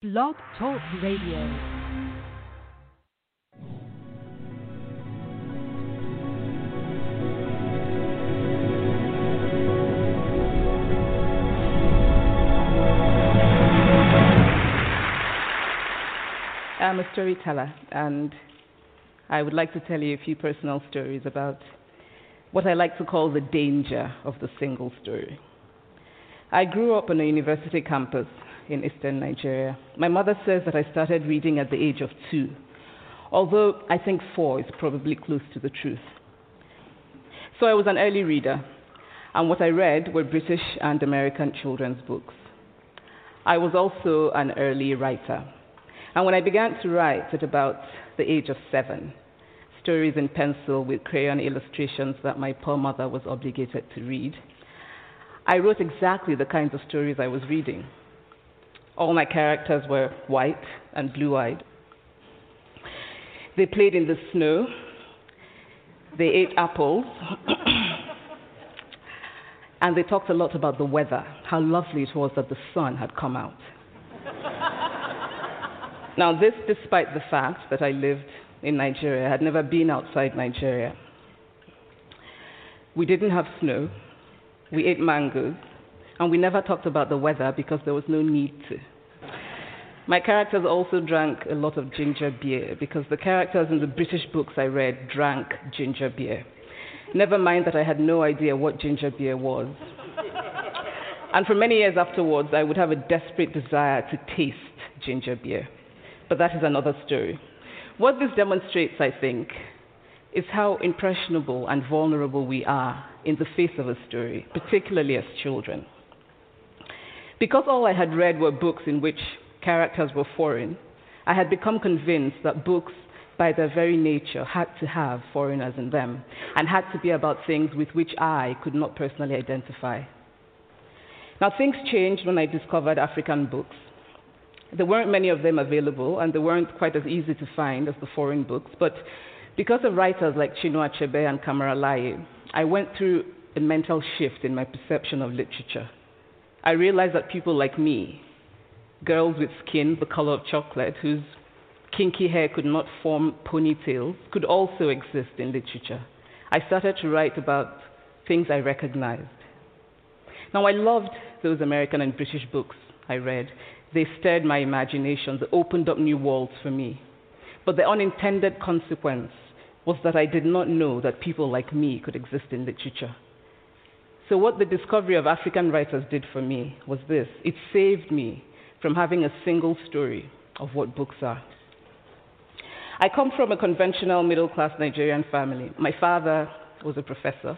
Blog Talk Radio. I'm a storyteller, and I would like to tell you a few personal stories about what I like to call the danger of the single story. I grew up on a university campus in eastern Nigeria. My mother says that I started reading at the age of 2, although I think 4 is probably close to the truth. So I was an early reader, and what I read were British and American children's books. I was also an early writer. And when I began to write at about the age of 7, stories in pencil with crayon illustrations that my poor mother was obligated to read, I wrote exactly the kinds of stories I was reading. All my characters were white and blue-eyed. They played in the snow. They ate apples. And they talked a lot about the weather, how lovely it was that the sun had come out. Now this, despite the fact that I lived in Nigeria, I had never been outside Nigeria. We didn't have snow, we ate mangoes, and we never talked about the weather because there was no need to. My characters also drank a lot of ginger beer because the characters in the British books I read drank ginger beer. Never mind that I had no idea what ginger beer was. And for many years afterwards, I would have a desperate desire to taste ginger beer. But that is another story. What this demonstrates, I think, is how impressionable and vulnerable we are in the face of a story, particularly as children. Because all I had read were books in which characters were foreign, I had become convinced that books, by their very nature, had to have foreigners in them and had to be about things with which I could not personally identify. Now, things changed when I discovered African books. There weren't many of them available, and they weren't quite as easy to find as the foreign books, but because of writers like Chinua Achebe and Camara Laye, I went through a mental shift in my perception of literature. I realized that people like me, girls with skin the color of chocolate, whose kinky hair could not form ponytails, could also exist in literature. I started to write about things I recognized. Now, I loved those American and British books I read. They stirred my imagination, they opened up new worlds for me. But the unintended consequence was that I did not know that people like me could exist in literature. So what the discovery of African writers did for me was this: it saved me from having a single story of what books are. I come from a conventional middle-class Nigerian family. My father was a professor,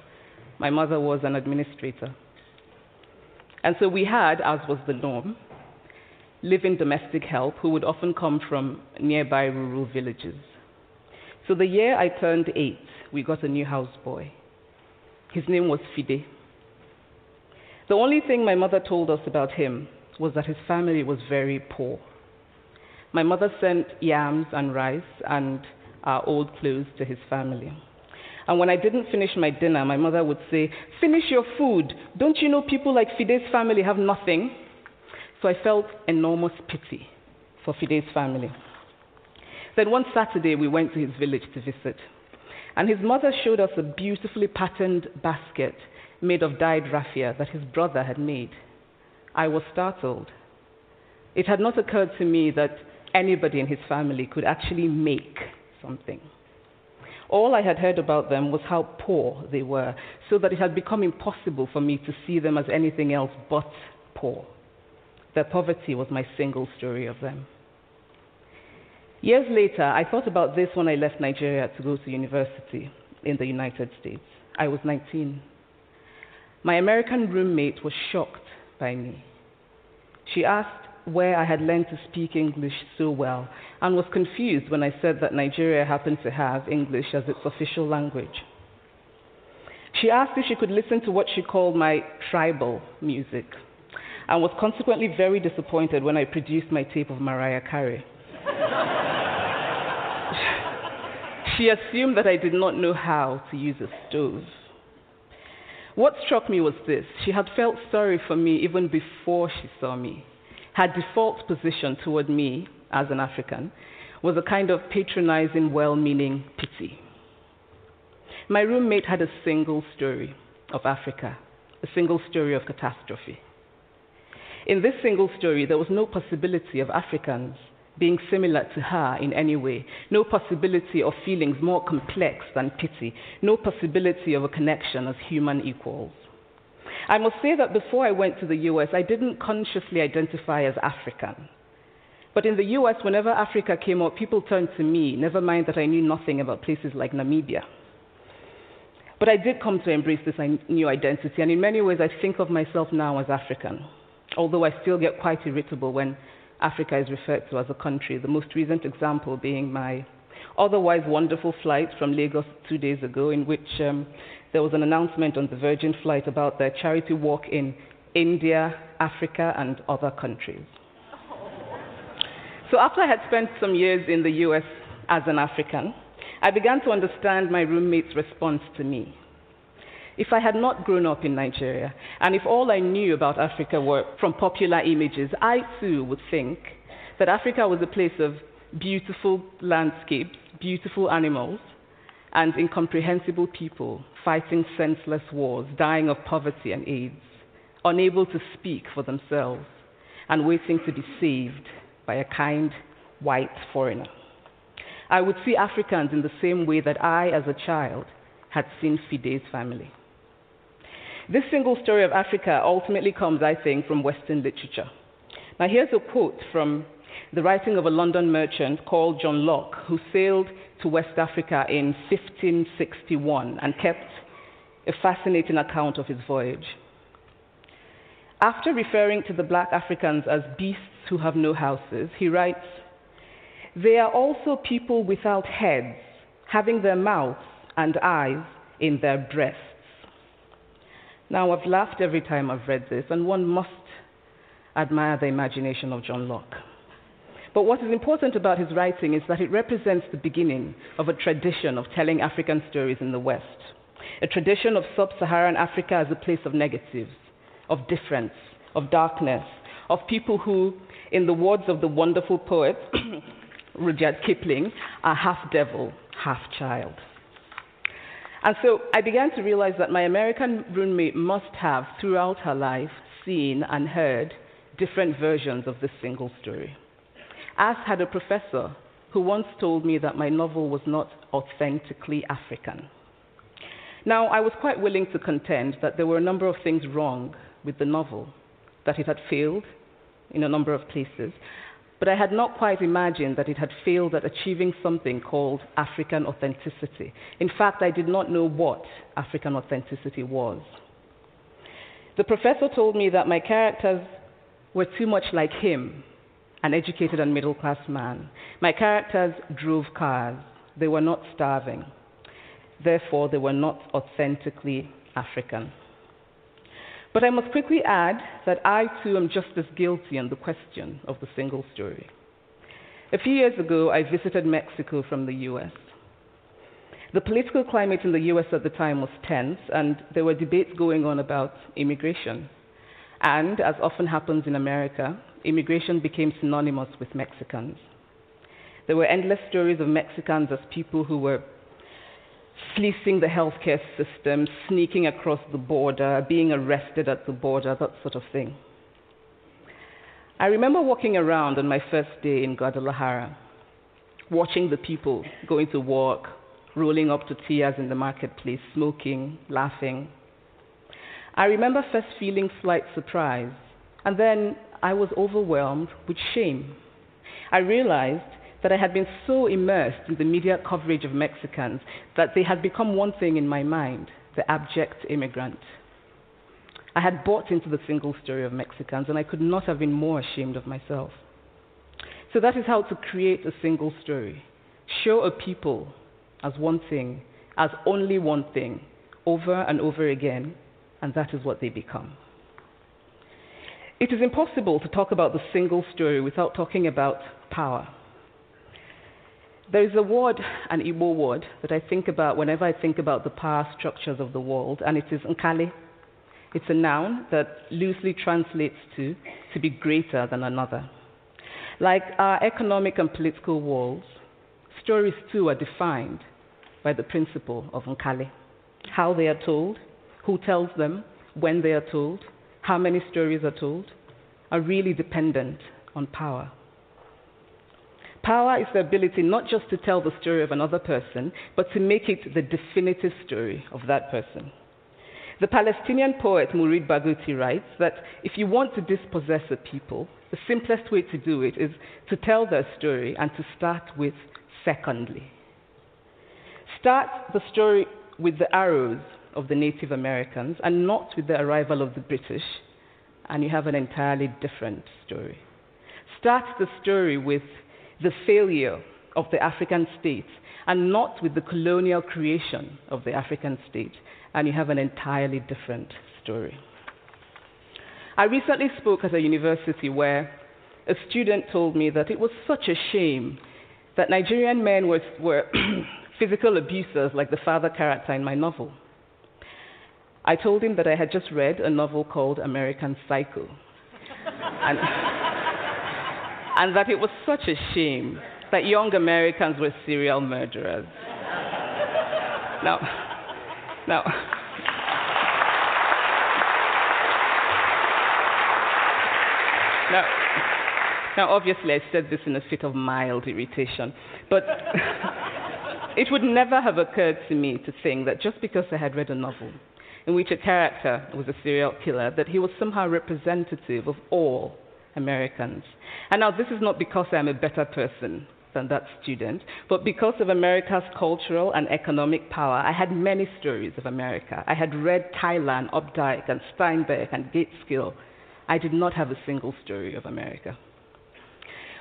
my mother was an administrator. And so we had, as was the norm, live-in domestic help who would often come from nearby rural villages. So the year I turned 8, we got a new houseboy. His name was Fide. The only thing my mother told us about him was that his family was very poor. My mother sent yams and rice and our old clothes to his family. And when I didn't finish my dinner, my mother would say, "Finish your food. Don't you know people like Fide's family have nothing?" So I felt enormous pity for Fide's family. Then one Saturday, we went to his village to visit. And his mother showed us a beautifully patterned basket made of dyed raffia that his brother had made. I was startled. It had not occurred to me that anybody in his family could actually make something. All I had heard about them was how poor they were, so that it had become impossible for me to see them as anything else but poor. Their poverty was my single story of them. Years later, I thought about this when I left Nigeria to go to university in the United States. I was 19. My American roommate was shocked by me. She asked where I had learned to speak English so well and was confused when I said that Nigeria happened to have English as its official language. She asked if she could listen to what she called my tribal music and was consequently very disappointed when I produced my tape of Mariah Carey. She assumed that I did not know how to use a stove. What struck me was this: she had felt sorry for me even before she saw me. Her default position toward me as an African was a kind of patronizing, well-meaning pity. My roommate had a single story of Africa, a single story of catastrophe. In this single story, there was no possibility of Africans being similar to her in any way, no possibility of feelings more complex than pity, no possibility of a connection as human equals. I must say that before I went to the US, I didn't consciously identify as African. But in the US, whenever Africa came up, people turned to me, never mind that I knew nothing about places like Namibia. But I did come to embrace this new identity, and in many ways I think of myself now as African, although I still get quite irritable when Africa is referred to as a country, the most recent example being my otherwise wonderful flight from Lagos 2 days ago, in which there was an announcement on the Virgin flight about their charity walk in India, Africa, and other countries. So after I had spent some years in the US as an African, I began to understand my roommate's response to me. If I had not grown up in Nigeria, and if all I knew about Africa were from popular images, I too would think that Africa was a place of beautiful landscapes, beautiful animals, and incomprehensible people fighting senseless wars, dying of poverty and AIDS, unable to speak for themselves, and waiting to be saved by a kind white foreigner. I would see Africans in the same way that I, as a child, had seen Fide's family. This single story of Africa ultimately comes, I think, from Western literature. Now here's a quote from the writing of a London merchant called John Locke, who sailed to West Africa in 1561 and kept a fascinating account of his voyage. After referring to the black Africans as beasts who have no houses, he writes, "They are also people without heads, having their mouths and eyes in their breasts." Now, I've laughed every time I've read this, and one must admire the imagination of John Locke. But what is important about his writing is that it represents the beginning of a tradition of telling African stories in the West, a tradition of sub-Saharan Africa as a place of negatives, of difference, of darkness, of people who, in the words of the wonderful poet Rudyard Kipling, are half devil, half child. And so I began to realize that my American roommate must have, throughout her life, seen and heard different versions of this single story. As had a professor who once told me that my novel was not authentically African. Now, I was quite willing to contend that there were a number of things wrong with the novel, that it had failed in a number of places, but I had not quite imagined that it had failed at achieving something called African authenticity. In fact, I did not know what African authenticity was. The professor told me that my characters were too much like him, an educated and middle-class man. My characters drove cars. They were not starving. Therefore, they were not authentically African. But I must quickly add that I, too, am just as guilty on the question of the single story. A few years ago, I visited Mexico from the US. The political climate in the US at the time was tense, and there were debates going on about immigration. And, as often happens in America, immigration became synonymous with Mexicans. There were endless stories of Mexicans as people who were fleecing the healthcare system, sneaking across the border, being arrested at the border, that sort of thing. I remember walking around on my first day in Guadalajara, watching the people going to work, rolling up tortillas in the marketplace, smoking, laughing. I remember first feeling slight surprise, and then I was overwhelmed with shame. I realized that I had been so immersed in the media coverage of Mexicans that they had become one thing in my mind, the abject immigrant. I had bought into the single story of Mexicans, and I could not have been more ashamed of myself. So that is how to create a single story. Show a people as one thing, as only one thing, over and over again, and that is what they become. It is impossible to talk about the single story without talking about power. There is a word, an Igbo word, that I think about whenever I think about the power structures of the world, and it is Nkali, It's a noun that loosely translates to be greater than another. Like our economic and political walls, stories too are defined by the principle of Nkali. How they are told, who tells them, when they are told, how many stories are told, are really dependent on power. Power is the ability not just to tell the story of another person, but to make it the definitive story of that person. The Palestinian poet Mourid Barghouti writes that if you want to dispossess a people, the simplest way to do it is to tell their story and to start with secondly. Start the story with the arrows of the Native Americans and not with the arrival of the British, and you have an entirely different story. Start the story with the failure of the African state and not with the colonial creation of the African state, and you have an entirely different story. I recently spoke at a university where a student told me that it was such a shame that Nigerian men were physical abusers like the father character in my novel. I told him that I had just read a novel called American Psycho, and that it was such a shame that young Americans were serial murderers. Now, now, obviously I said this in a fit of mild irritation, but it would never have occurred to me to think that just because I had read a novel in which a character was a serial killer, that he was somehow representative of all Americans. And now this is not because I'm a better person than that student, but because of America's cultural and economic power, I had many stories of America. I had read Thailand, Opdyke, and Steinbeck, and Gateskill. I did not have a single story of America.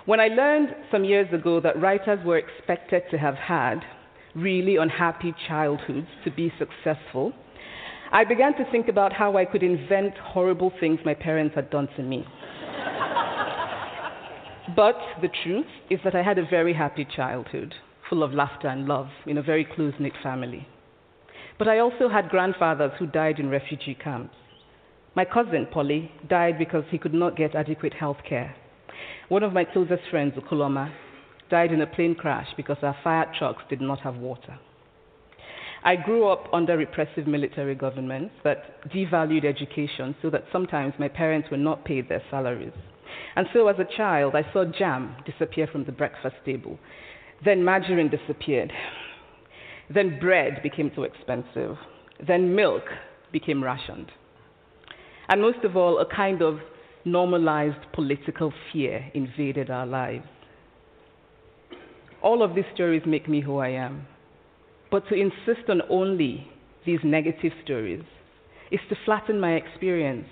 When I learned some years ago that writers were expected to have had really unhappy childhoods to be successful, I began to think about how I could invent horrible things my parents had done to me. But the truth is that I had a very happy childhood, full of laughter and love, in a very close-knit family. But I also had grandfathers who died in refugee camps. My cousin, Polly, died because he could not get adequate health care. One of my closest friends, Ukuloma, died in a plane crash because our fire trucks did not have water. I grew up under repressive military governments that devalued education so that sometimes my parents were not paid their salaries. And so as a child, I saw jam disappear from the breakfast table. Then margarine disappeared. Then bread became too expensive. Then milk became rationed. And most of all, a kind of normalized political fear invaded our lives. All of these stories make me who I am. But to insist on only these negative stories is to flatten my experience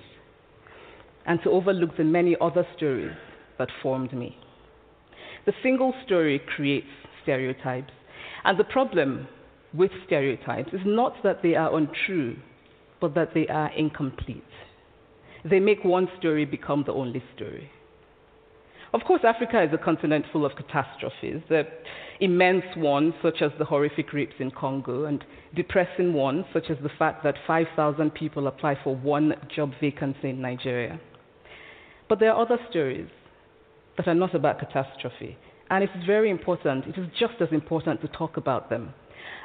and to overlook the many other stories that formed me. The single story creates stereotypes, and the problem with stereotypes is not that they are untrue, but that they are incomplete. They make one story become the only story. Of course, Africa is a continent full of catastrophes, the immense ones such as the horrific rapes in Congo, and depressing ones such as the fact that 5,000 people apply for one job vacancy in Nigeria. But there are other stories that are not about catastrophe, and it is very important, it is just as important to talk about them.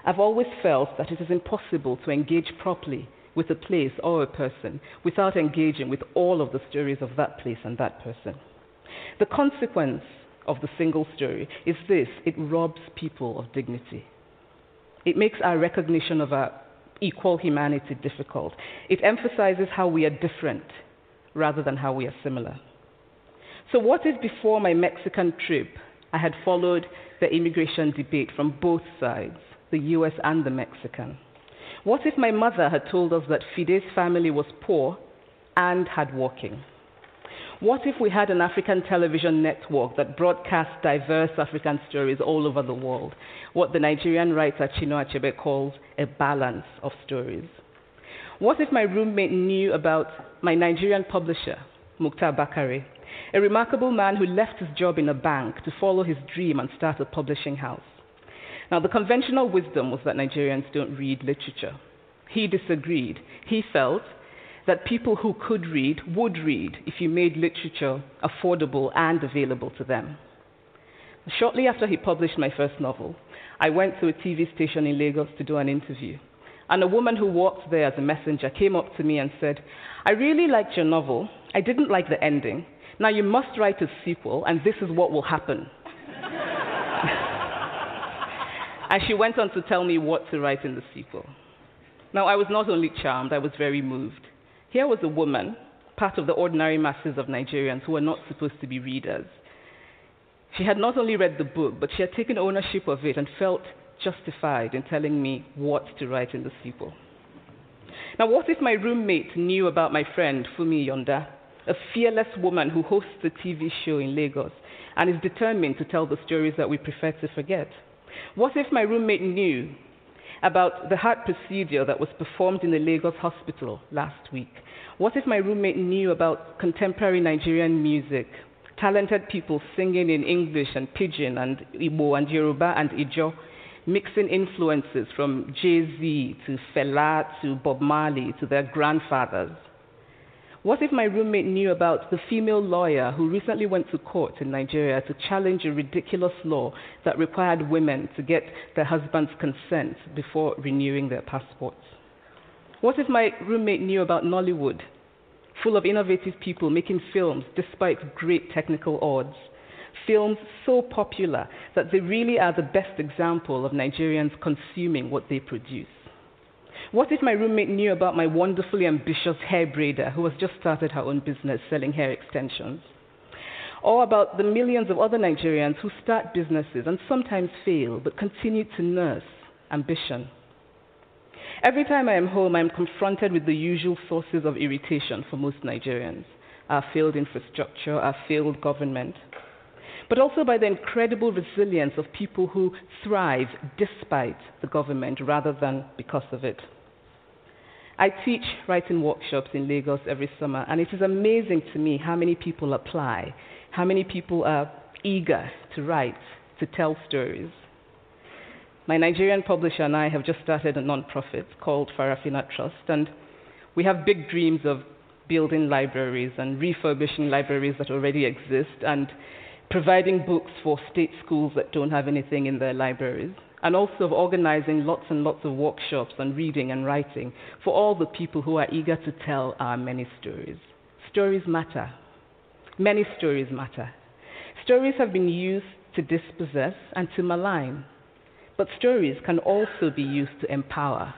I've always felt that it is impossible to engage properly with a place or a person without engaging with all of the stories of that place and that person. The consequence of the single story is this: it robs people of dignity. It makes our recognition of our equal humanity difficult. It emphasizes how we are different rather than how we are similar. So what if before my Mexican trip, I had followed the immigration debate from both sides, the US and the Mexican? What if my mother had told us that Fide's family was poor and had walking? What if we had an African television network that broadcast diverse African stories all over the world, what the Nigerian writer Chinua Achebe calls a balance of stories? What if my roommate knew about my Nigerian publisher, Muktar Bakare, a remarkable man who left his job in a bank to follow his dream and start a publishing house? Now, the conventional wisdom was that Nigerians don't read literature. He disagreed. He felt that people who could read would read if you made literature affordable and available to them. Shortly after he published my first novel, I went to a TV station in Lagos to do an interview, and a woman who worked there as a messenger came up to me and said, "I really liked your novel. I didn't like the ending. Now you must write a sequel, and this is what will happen." And she went on to tell me what to write in the sequel. Now, I was not only charmed, I was very moved. Here was a woman, part of the ordinary masses of Nigerians who were not supposed to be readers. She had not only read the book, but she had taken ownership of it and felt justified in telling me what to write in the sequel. Now, what if my roommate knew about my friend, Fumi Yonda, a fearless woman who hosts a TV show in Lagos and is determined to tell the stories that we prefer to forget? What if my roommate knew about the heart procedure that was performed in the Lagos hospital last week? What if my roommate knew about contemporary Nigerian music, talented people singing in English and Pidgin and Igbo and Yoruba and Ijaw, mixing influences from Jay-Z to Fela to Bob Marley to their grandfathers? What if my roommate knew about the female lawyer who recently went to court in Nigeria to challenge a ridiculous law that required women to get their husband's consent before renewing their passports? What if my roommate knew about Nollywood, full of innovative people making films despite great technical odds, films so popular that they really are the best example of Nigerians consuming what they produce? What if my roommate knew about my wonderfully ambitious hair braider who has just started her own business selling hair extensions? Or about the millions of other Nigerians who start businesses and sometimes fail but continue to nurse ambition? Every time I am home, I am confronted with the usual sources of irritation for most Nigerians: our failed infrastructure, our failed government, but also by the incredible resilience of people who thrive despite the government rather than because of it. I teach writing workshops in Lagos every summer, and it is amazing to me how many people apply, how many people are eager to write, to tell stories. My Nigerian publisher and I have just started a nonprofit called Farafina Trust, and we have big dreams of building libraries and refurbishing libraries that already exist, and providing books for state schools that don't have anything in their libraries, and also of organizing lots and lots of workshops on reading and writing for all the people who are eager to tell our many stories. Stories matter. Many stories matter. Stories have been used to dispossess and to malign, but stories can also be used to empower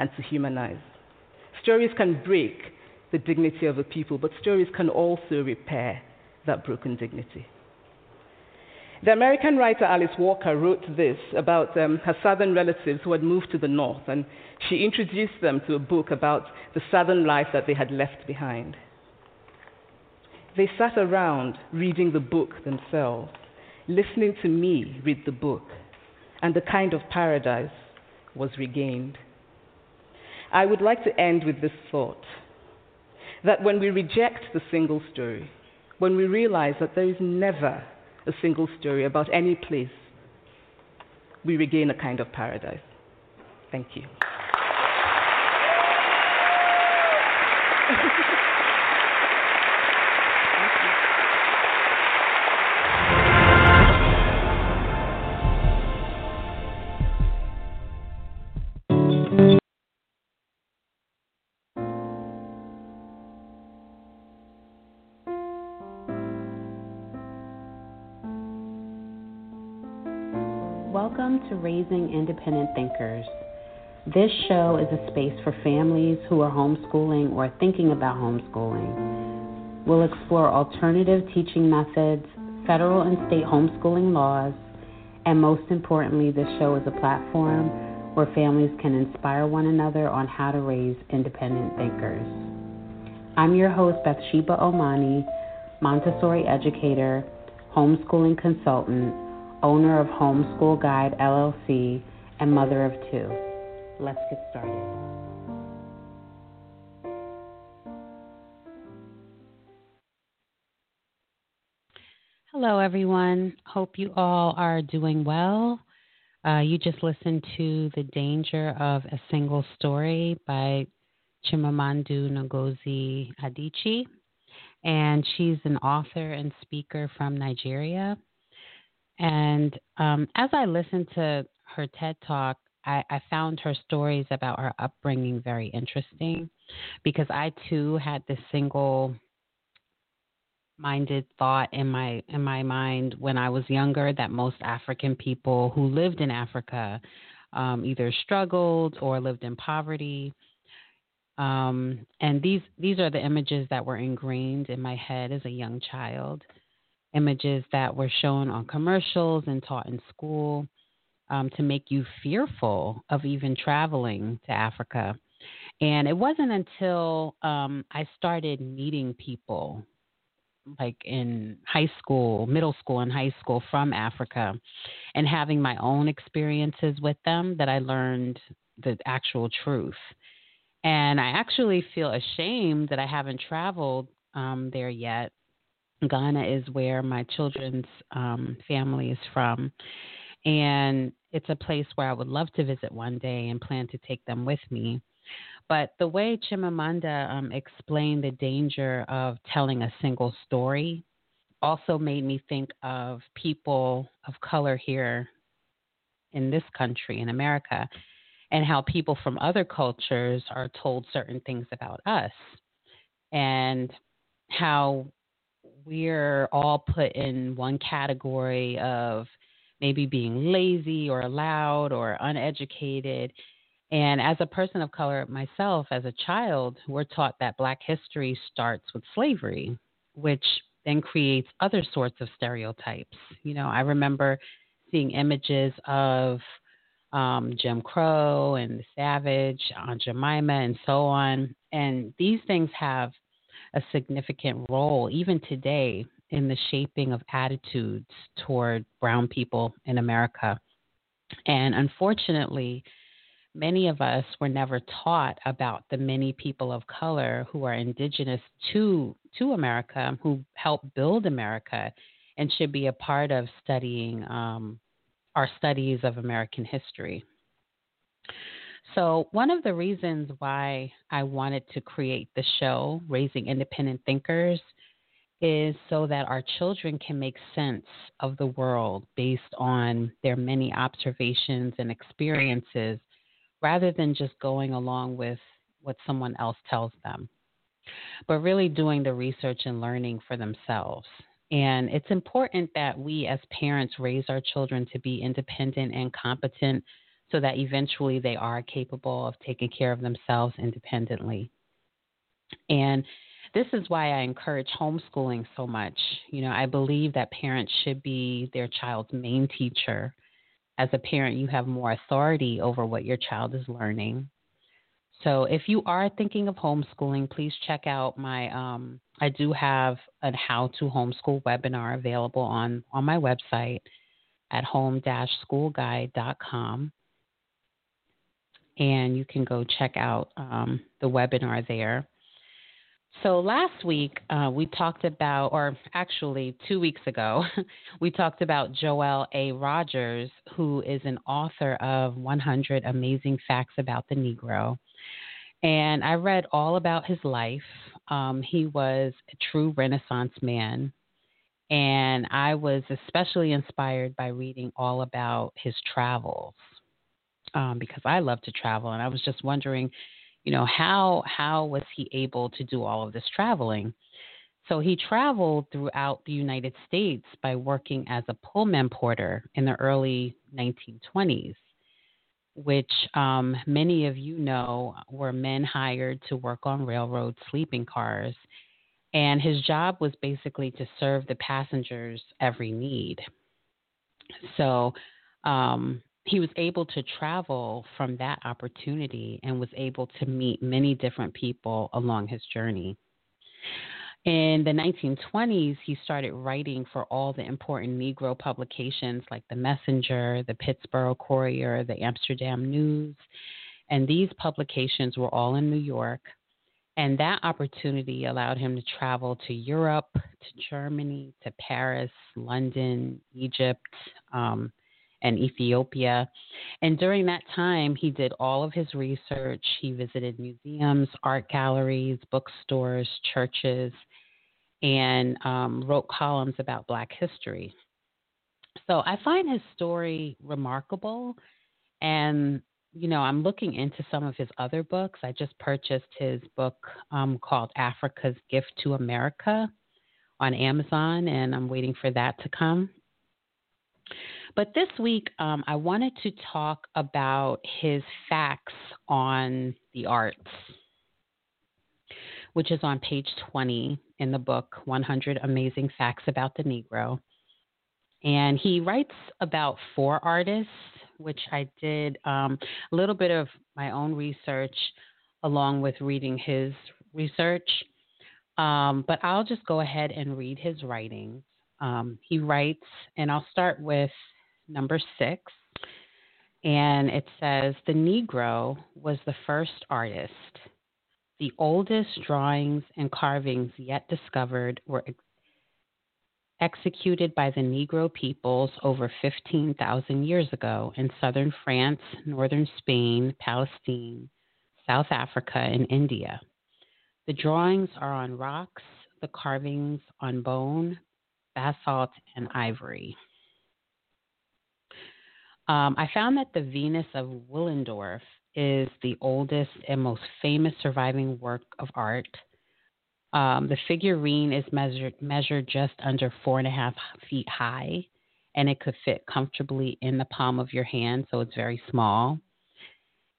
and to humanize. Stories can break the dignity of a people, but stories can also repair that broken dignity. The American writer Alice Walker wrote this about her southern relatives who had moved to the north, and she introduced them to a book about the southern life that they had left behind. They sat around reading the book themselves, listening to me read the book, and the kind of paradise was regained. I would like to end with this thought, that when we reject the single story, when we realize that there is never a single story about any place, we regain a kind of paradise. Thank you. Welcome to Raising Independent Thinkers. This show is a space for families who are homeschooling or thinking about homeschooling. We'll explore alternative teaching methods, federal and state homeschooling laws, and most importantly, this show is a platform where families can inspire one another on how to raise independent thinkers. I'm your host, Bathsheba Omane, Montessori educator, homeschooling consultant, owner of Homeschool Guide LLC, and mother of two. Let's get started. Hello, everyone. Hope you all are doing well. You just listened to The Danger of a Single Story by Chimamanda Ngozi Adichie, and she's an author and speaker from Nigeria. And as I listened to her TED Talk, I found her stories about her upbringing very interesting, because I too had this single-minded thought in my mind when I was younger that most African people who lived in Africa either struggled or lived in poverty. And these are the images that were ingrained in my head as a young child, images that were shown on commercials and taught in school to make you fearful of even traveling to Africa. And it wasn't until I started meeting people like in high school, middle school and high school from Africa and having my own experiences with them that I learned the actual truth. And I actually feel ashamed that I haven't traveled there yet. Ghana is where my children's family is from. And it's a place where I would love to visit one day and plan to take them with me. But the way Chimamanda explained the danger of telling a single story also made me think of people of color here in this country, in America, and how people from other cultures are told certain things about us, and how we're all put in one category of maybe being lazy or loud or uneducated. And as a person of color myself, as a child, we're taught that Black history starts with slavery, which then creates other sorts of stereotypes. You know, I remember seeing images of Jim Crow and the Savage, Aunt Jemima, and so on. And these things have a significant role, even today, in the shaping of attitudes toward brown people in America. And unfortunately, many of us were never taught about the many people of color who are indigenous to America, who helped build America, and should be a part of studying our studies of American history. So one of the reasons why I wanted to create the show, Raising Independent Thinkers, is so that our children can make sense of the world based on their many observations and experiences, rather than just going along with what someone else tells them, but really doing the research and learning for themselves. And it's important that we as parents raise our children to be independent and competent so that eventually they are capable of taking care of themselves independently. And this is why I encourage homeschooling so much. You know, I believe that parents should be their child's main teacher. As a parent, you have more authority over what your child is learning. So if you are thinking of homeschooling, please check out my, I do have a how to homeschool webinar available on my website at home-schoolguide.com. And you can go check out the webinar there. So last week, we talked about, or actually 2 weeks ago, we talked about Joel A. Rogers, who is an author of 100 Amazing Facts About the Negro. And I read all about his life. He was a true Renaissance man. And I was especially inspired by reading all about his travels, because I love to travel. And I was just wondering, you know, how was he able to do all of this traveling? So he traveled throughout the United States by working as a Pullman porter in the early 1920s, which many of you know were men hired to work on railroad sleeping cars. And his job was basically to serve the passengers' every need. So he was able to travel from that opportunity and was able to meet many different people along his journey. In the 1920s, he started writing for all the important Negro publications like the Messenger, the Pittsburgh Courier, the Amsterdam News, and these publications were all in New York. And that opportunity allowed him to travel to Europe, to Germany, to Paris, London, Egypt, and Ethiopia. And during that time, he did all of his research. He visited museums, art galleries, bookstores, churches, and wrote columns about Black history. So I find his story remarkable. And, you know, I'm looking into some of his other books. I just purchased his book called Africa's Gift to America on Amazon, and I'm waiting for that to come. But this week, I wanted to talk about his facts on the arts, which is on page 20 in the book, 100 Amazing Facts About the Negro. And he writes about 4 artists, which I did a little bit of my own research along with reading his research. But I'll just go ahead and read his writings. He writes, and I'll start with number 6. And it says, the Negro was the first artist. The oldest drawings and carvings yet discovered were executed by the Negro peoples over 15,000 years ago in southern France, northern Spain, Palestine, South Africa, and India. The drawings are on rocks, the carvings on bone, basalt, and ivory. I found that the Venus of Willendorf is the oldest and most famous surviving work of art. The figurine is measured just under 4.5 feet high, and it could fit comfortably in the palm of your hand, so it's very small.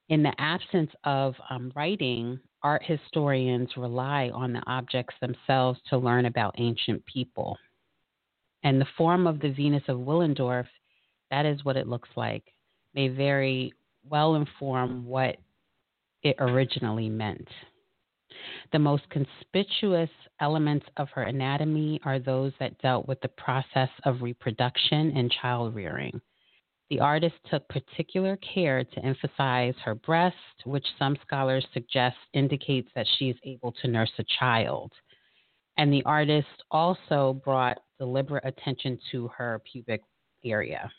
In the absence of writing, art historians rely on the objects themselves to learn about ancient people. And the form of the Venus of Willendorf, that is what it looks like, may very well inform what it originally meant. The most conspicuous elements of her anatomy are those that dealt with the process of reproduction and child rearing. The artist took particular care to emphasize her breast, which some scholars suggest indicates that she is able to nurse a child. And the artist also brought deliberate attention to her pubic area.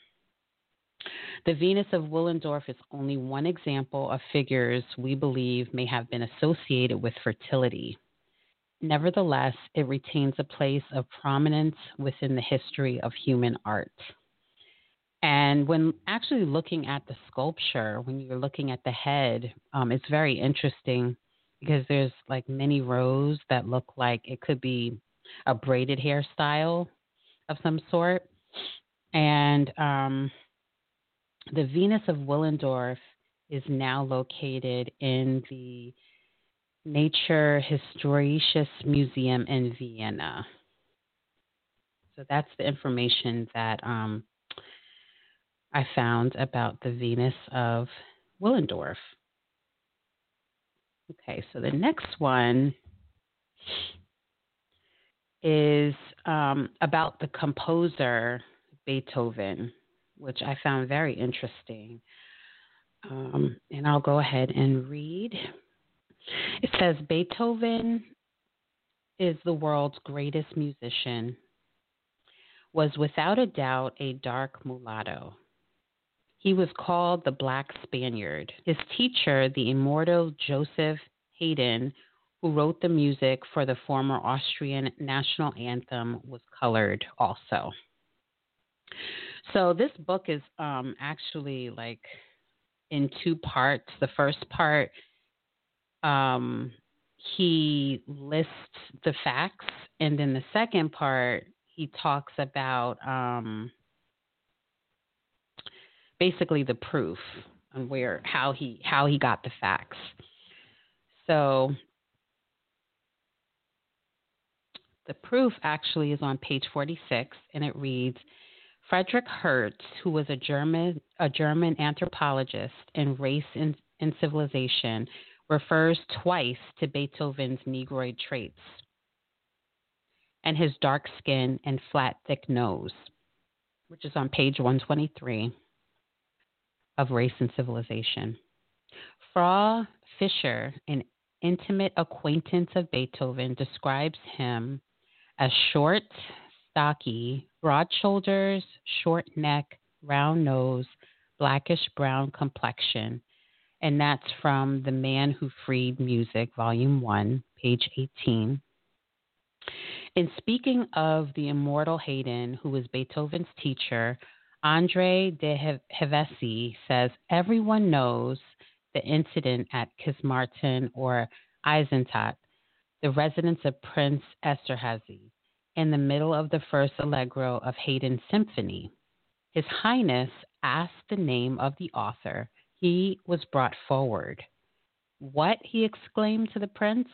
The Venus of Willendorf is only one example of figures we believe may have been associated with fertility. Nevertheless, it retains a place of prominence within the history of human art. And when actually looking at the sculpture, when you're looking at the head, it's very interesting because there's like many rows that look like it could be a braided hairstyle of some sort. And the Venus of Willendorf is now located in the Naturhistorisches Museum in Vienna. So that's the information that I found about the Venus of Willendorf. Okay, so the next one is about the composer Beethoven, which I found very interesting. And I'll go ahead and read. It says, Beethoven is the world's greatest musician, was without a doubt a dark mulatto. He was called the Black Spaniard. His teacher, the immortal Joseph Haydn, who wrote the music for the former Austrian national anthem, was colored also. So this book is actually like in 2 parts. The first part, he lists the facts, and then the second part, he talks about basically the proof on where how he got the facts. So the proof actually is on page 46, and it reads. Friedrich Hertz, who was a German anthropologist in Race and Civilization, refers twice to Beethoven's Negroid traits and his dark skin and flat, thick nose, which is on page 123 of Race and Civilization. Frau Fischer, an intimate acquaintance of Beethoven, describes him as short, stocky, broad shoulders, short neck, round nose, blackish brown complexion. And that's from The Man Who Freed Music, Volume 1, page 18. In speaking of the immortal Haydn, who was Beethoven's teacher, Andre de Hévesy says, everyone knows the incident at Kismarten or Eisenstadt, the residence of Prince Esterhazy, in the middle of the first allegro of Haydn's symphony. His Highness asked the name of the author. He was brought forward. What, he exclaimed to the prince,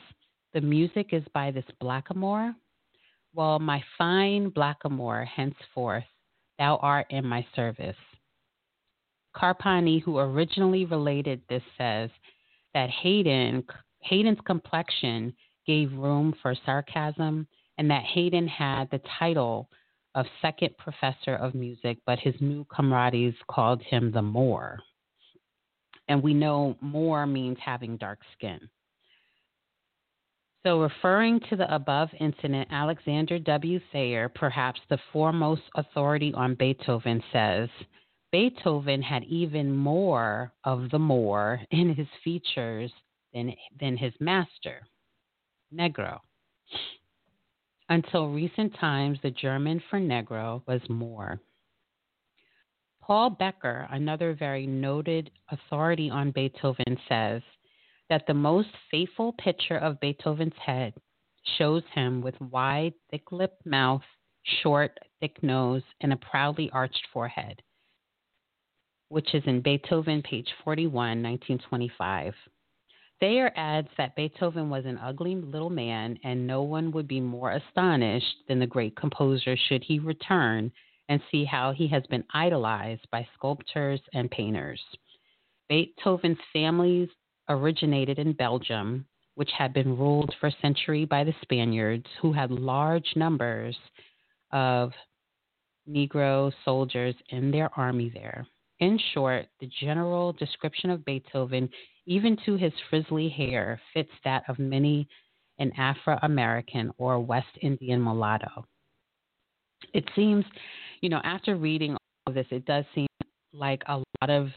the music is by this blackamoor? Well, my fine blackamoor, henceforth, thou art in my service. Carpani, who originally related this, says that Haydn's complexion gave room for sarcasm and that Haydn had the title of second professor of music, but his new comrades called him the Moor. And we know Moor means having dark skin. So referring to the above incident, Alexander W. Thayer, perhaps the foremost authority on Beethoven, says, Beethoven had even more of the Moor in his features than his master, Negro. Until recent times, the German for Negro was Moor. Paul Becker, another very noted authority on Beethoven, says that the most faithful picture of Beethoven's head shows him with wide, thick-lipped mouth, short, thick nose, and a proudly arched forehead, which is in Beethoven, page 41, 1925. Thayer adds that Beethoven was an ugly little man, and no one would be more astonished than the great composer should he return and see how he has been idolized by sculptors and painters. Beethoven's family's originated in Belgium, which had been ruled for centuries by the Spaniards, who had large numbers of Negro soldiers in their army there. In short, the general description of Beethoven, even to his frizzly hair, fits that of many an Afro-American or West Indian mulatto. It seems, after reading all of this, it does seem like a lot of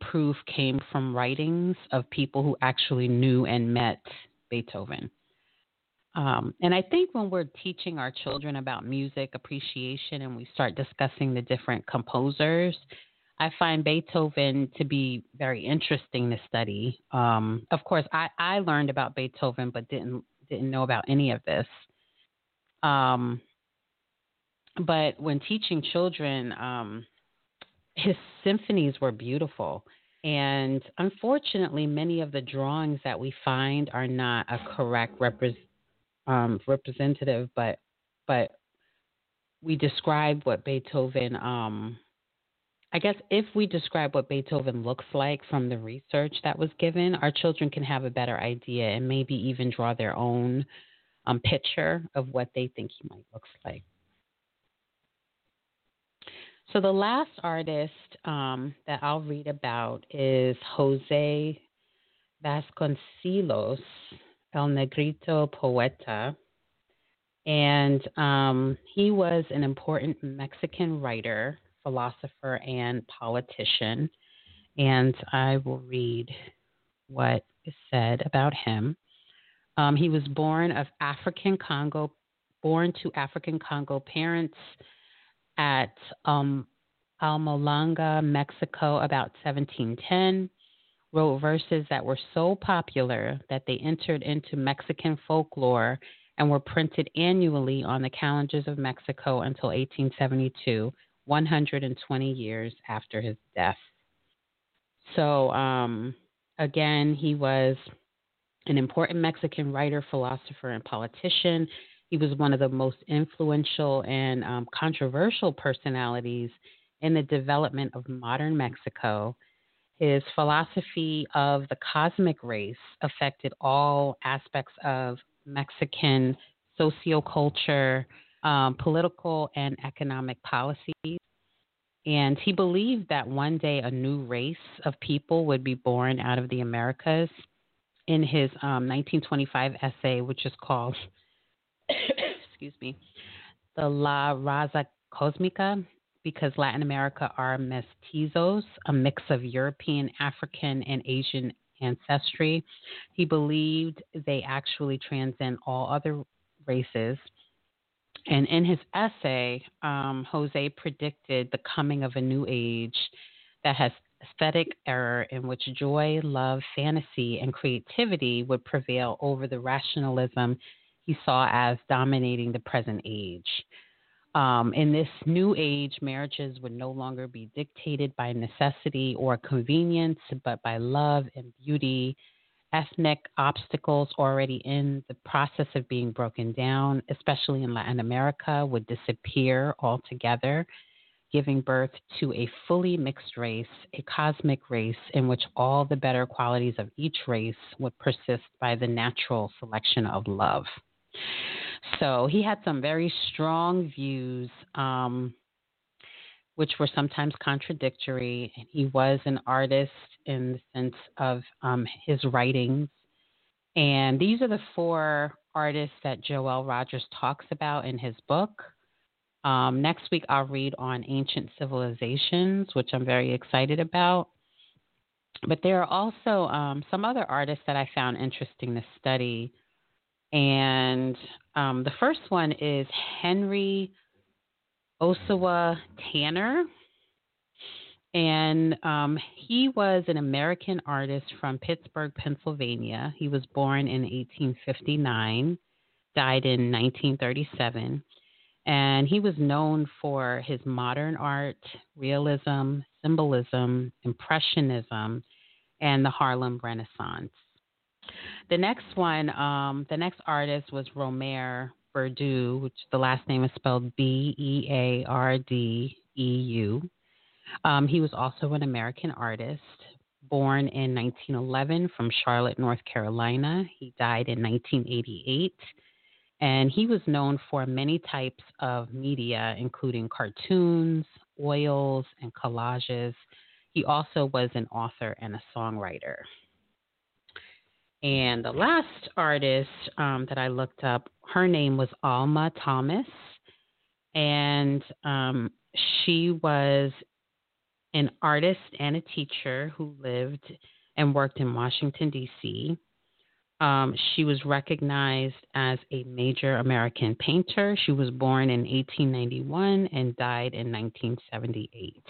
proof came from writings of people who actually knew and met Beethoven. And I think when we're teaching our children about music appreciation and we start discussing the different composers, I find Beethoven to be very interesting to study. Of course, I learned about Beethoven but didn't know about any of this. But when teaching children, his symphonies were beautiful, and unfortunately, many of the drawings that we find are not a correct representative. But we describe what Beethoven. I guess if we describe what Beethoven looks like from the research that was given, our children can have a better idea and maybe even draw their own picture of what they think he might look like. So the last artist that I'll read about is José Vasconcelos, El Negrito Poeta. And he was an important Mexican writer, philosopher, and politician. And I will read what is said about him. He was born to African Congo parents at Almolanga, Mexico, about 1710, wrote verses that were so popular that they entered into Mexican folklore and were printed annually on the calendars of Mexico until 1872, 120 years after his death. So, again, he was an important Mexican writer, philosopher, and politician. He was one of the most influential and controversial personalities in the development of modern Mexico. His philosophy of the cosmic race affected all aspects of Mexican socioculture, political and economic policies. And he believed that one day a new race of people would be born out of the Americas. In his 1925 essay, which is called excuse me, the La Raza Cósmica, because Latin America are mestizos, a mix of European, African, and Asian ancestry. He believed they actually transcend all other races. And in his essay, Jose predicted the coming of a new age that has aesthetic error in which joy, love, fantasy, and creativity would prevail over the rationalism he saw as dominating the present age. In this new age, marriages would no longer be dictated by necessity or convenience, but by love and beauty. Ethnic obstacles already in the process of being broken down, especially in Latin America, would disappear altogether, giving birth to a fully mixed race, a cosmic race in which all the better qualities of each race would persist by the natural selection of love. So he had some very strong views, which were sometimes contradictory. And he was an artist in the sense of his writings. And these are the four artists that Joel Rogers talks about in his book. Next week, I'll read on ancient civilizations, which I'm very excited about. But there are also some other artists that I found interesting to study. And the first one is Henry Osawa Tanner. And he was an American artist from Pittsburgh, Pennsylvania. He was born in 1859, died in 1937. And he was known for his modern art, realism, symbolism, impressionism, and the Harlem Renaissance. The next one, the next artist was Romare Berdeu, which the last name is spelled B-E-A-R-D-E-U. He was also an American artist, born in 1911 from Charlotte, North Carolina. He died in 1988. And he was known for many types of media, including cartoons, oils, and collages. He also was an author and a songwriter. And the last artist that I looked up, her name was Alma Thomas. And she was an artist and a teacher who lived and worked in Washington, D.C. She was recognized as a major American painter. She was born in 1891 and died in 1978.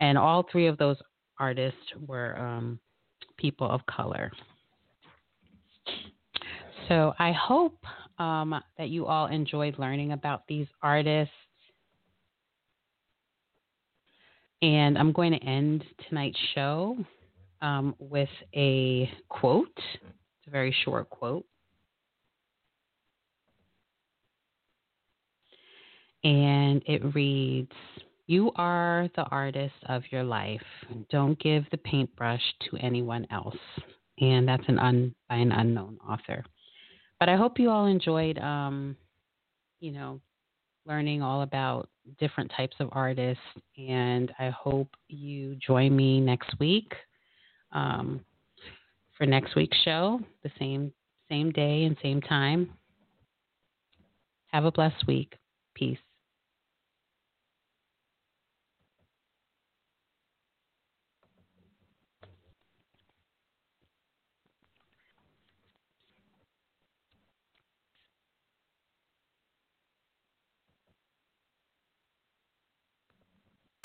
And all three of those artists were people of color. So I hope that you all enjoyed learning about these artists. And I'm going to end tonight's show with a quote. It's a very short quote. And it reads, "You are the artist of your life. Don't give the paintbrush to anyone else." And that's by an unknown author. But I hope you all enjoyed, learning all about different types of artists. And I hope you join me next week for next week's show, the same day and same time. Have a blessed week. Peace.